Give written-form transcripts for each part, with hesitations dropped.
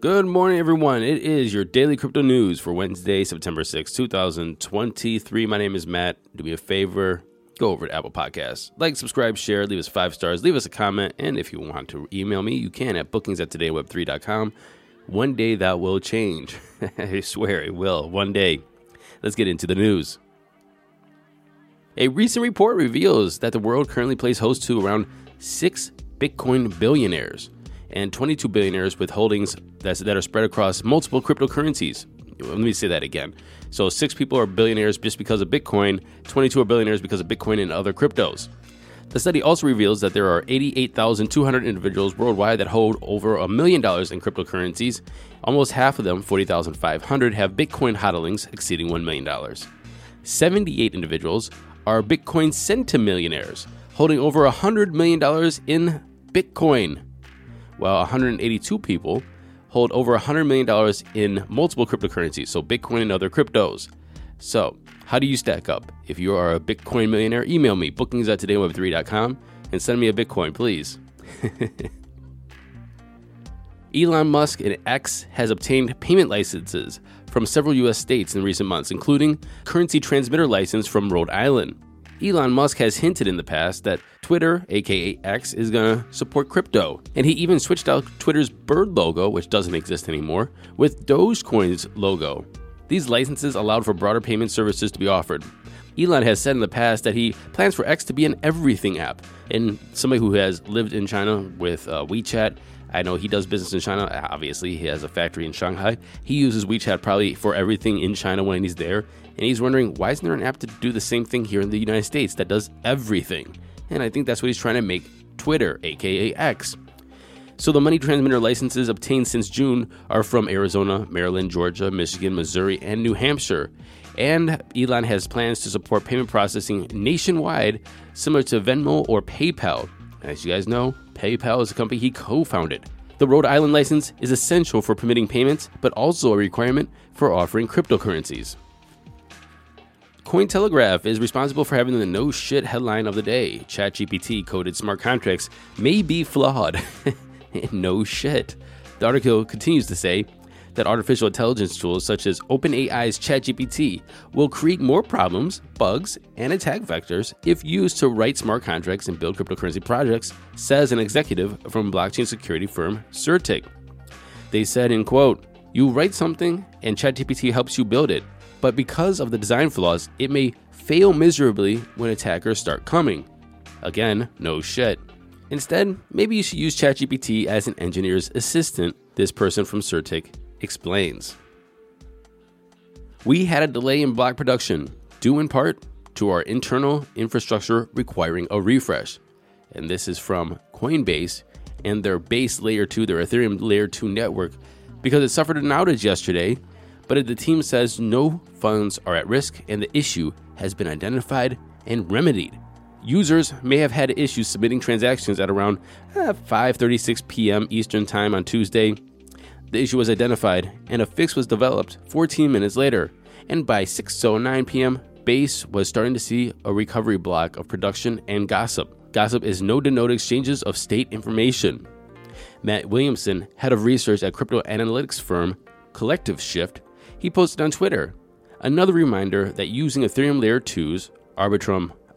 Good morning, everyone. It is your daily crypto news for Wednesday, September 6, 2023. My name is Matt. Do me a favor. Go over to Apple Podcasts. Like, subscribe, share, leave us 5 stars, leave us a comment. And if you want to email me, you can at bookings@todayweb3.com. One day that will change. I swear it will. One day. Let's get into the news. A recent report reveals that the world currently plays host to around 6 Bitcoin billionaires and 22 billionaires with holdings that are spread across multiple cryptocurrencies. Let me say that again. So 6 people are billionaires just because of Bitcoin, 22 are billionaires because of Bitcoin and other cryptos. The study also reveals that there are 88,200 individuals worldwide that hold over $1 million in cryptocurrencies. Almost half of them, 40,500, have Bitcoin hodlings exceeding $1 million. 78 individuals are Bitcoin centimillionaires, holding over $100 million in Bitcoin, while 182 people hold over $100 million in multiple cryptocurrencies, so Bitcoin and other cryptos. So how do you stack up? If you are a Bitcoin millionaire, email me, bookings@todayweb3.com, and send me a Bitcoin, please. Elon Musk and X has obtained payment licenses from several U.S. states in recent months, including currency transmitter license from Rhode Island. Elon Musk has hinted in the past that Twitter, aka X, is going to support crypto, and he even switched out Twitter's bird logo, which doesn't exist anymore, with Dogecoin's logo. These licenses allowed for broader payment services to be offered. Elon has said in the past that he plans for X to be an everything app, and somebody who has lived in China with WeChat, I know he does business in China, obviously he has a factory in Shanghai, he uses WeChat probably for everything in China when he's there, and he's wondering, why isn't there an app to do the same thing here in the United States that does everything? And I think that's what he's trying to make Twitter, aka X. So the money transmitter licenses obtained since June are from Arizona, Maryland, Georgia, Michigan, Missouri, and New Hampshire. And Elon has plans to support payment processing nationwide, similar to Venmo or PayPal. As you guys know, PayPal is a company he co-founded. The Rhode Island license is essential for permitting payments, but also a requirement for offering cryptocurrencies. Cointelegraph is responsible for having the no shit headline of the day. ChatGPT coded smart contracts may be flawed. No shit. The article continues to say that artificial intelligence tools such as OpenAI's ChatGPT will create more problems, bugs, and attack vectors if used to write smart contracts and build cryptocurrency projects, says an executive from blockchain security firm Certik. They said, in quote, "You write something and ChatGPT helps you build it, but because of the design flaws, it may fail miserably when attackers start coming. Again, no shit. Instead, maybe you should use ChatGPT as an engineer's assistant," this person from Certik explains. We had a delay in block production, due in part to our internal infrastructure requiring a refresh. And this is from Coinbase and their Base Layer 2, their Ethereum Layer 2 network, because it suffered an outage yesterday, but the team says no funds are at risk and the issue has been identified and remedied. Users may have had issues submitting transactions at around 5:36 p.m. Eastern Time on Tuesday. The issue was identified, and a fix was developed 14 minutes later. And by 6:09 p.m., Base was starting to see a recovery block of production and gossip. Gossip is node-to-node exchanges of state information. Matt Williamson, head of research at crypto analytics firm Collective Shift, he posted on Twitter, another reminder that using Ethereum Layer 2's Arbitrum,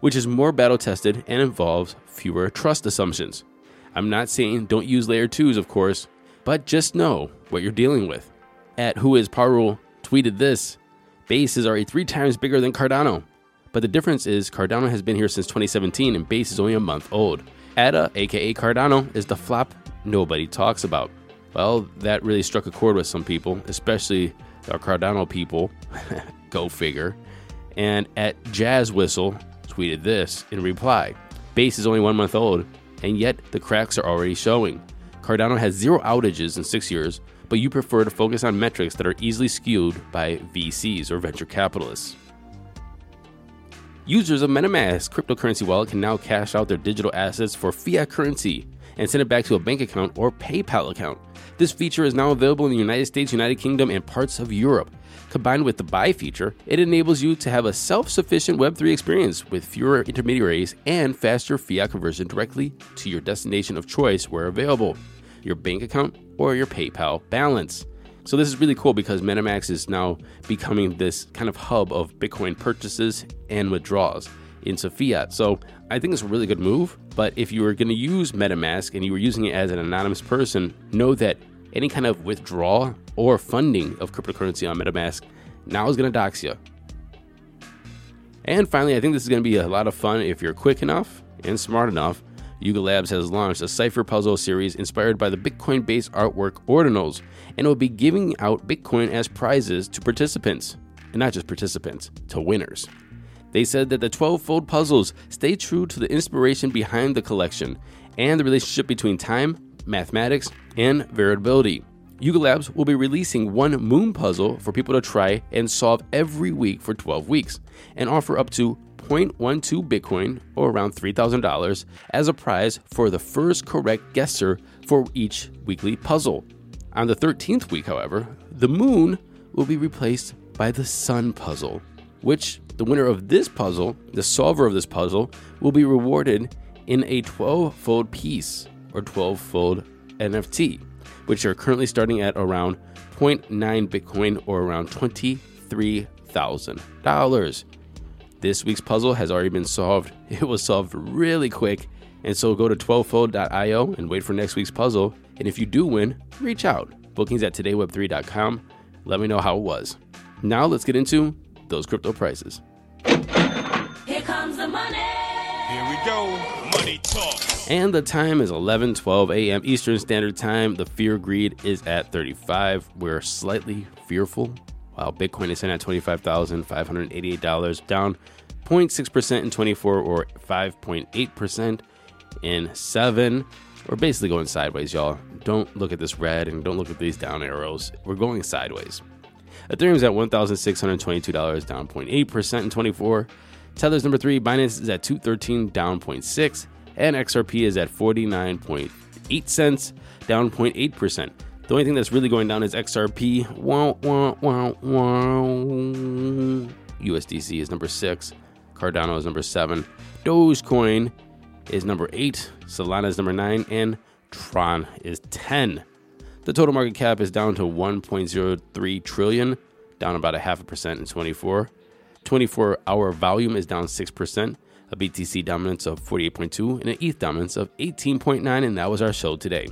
which is more battle-tested and involves fewer trust assumptions. I'm not saying don't use Layer 2s, of course, but just know what you're dealing with. At WhoisParul tweeted this, Bases are 3 times bigger than Cardano. But the difference is Cardano has been here since 2017 and Base is only a month old. ADA, aka Cardano, is the flop nobody talks about. Well, that really struck a chord with some people, especially the Cardano people. Go figure. And at Jazz Whistle tweeted this in reply, Base is only 1 month old, and yet the cracks are already showing. Cardano has 0 outages in 6 years, but you prefer to focus on metrics that are easily skewed by VCs or venture capitalists. Users of MetaMask cryptocurrency wallet can now cash out their digital assets for fiat currency and send it back to a bank account or PayPal account. This feature is now available in the United States, United Kingdom, and parts of Europe. Combined with the Buy feature, it enables you to have a self-sufficient Web3 experience with fewer intermediaries and faster fiat conversion directly to your destination of choice where available, your bank account or your PayPal balance. So this is really cool because MetaMask is now becoming this kind of hub of Bitcoin purchases and withdrawals into fiat. So I think it's a really good move, but if you were going to use MetaMask and you were using it as an anonymous person, know that any kind of withdrawal or funding of cryptocurrency on MetaMask now is going to dox you. And finally, I think this is going to be a lot of fun if you're quick enough and smart enough. Yuga Labs has launched a cipher puzzle series inspired by the Bitcoin-based artwork Ordinals, and will be giving out Bitcoin as prizes to participants, and not just participants, to winners. They said that the 12-fold puzzles stay true to the inspiration behind the collection and the relationship between time, mathematics, and variability. Yuga Labs will be releasing 1 moon puzzle for people to try and solve every week for 12 weeks and offer up to 0.12 Bitcoin, or around $3,000, as a prize for the first correct guesser for each weekly puzzle. On the 13th week, however, the moon will be replaced by the sun puzzle, which the winner of this puzzle, the solver of this puzzle, will be rewarded in a 12-fold piece or 12-fold NFT, which are currently starting at around 0.9 Bitcoin or around $23,000. This week's puzzle has already been solved. It was solved really quick, and so go to 12fold.io and wait for next week's puzzle. And if you do win, reach out. Bookings at todayweb3.com. Let me know how it was. Now let's get into those crypto prices. Here comes the money. Here we go. Money talk. And the time is 11:12 a.m. Eastern Standard Time. The fear greed is at 35. We're slightly fearful. While Bitcoin is in at $25,588, down 0.6% in 24 or 5.8% in 7. We're basically going sideways, y'all. Don't look at this red and don't look at these down arrows. We're going sideways. Ethereum's at $1,622, down 0.8% in 24. Tether's number 3. Binance is at $213, down 0.6%. And XRP is at $49.3, 8 cents, down 0.8%. The only thing that's really going down is XRP. USDC is number 6. Cardano is number 7. Dogecoin is number 8. Solana is number 9. And Tron is 10. The total market cap is down to 1.03 trillion, down about 0.5% in 24. 24-hour volume is down 6%, a BTC dominance of 48.2, and an ETH dominance of 18.9, and that was our show today.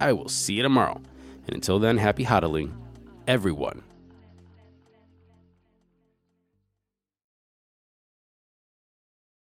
I will see you tomorrow. And until then, happy hodling, everyone.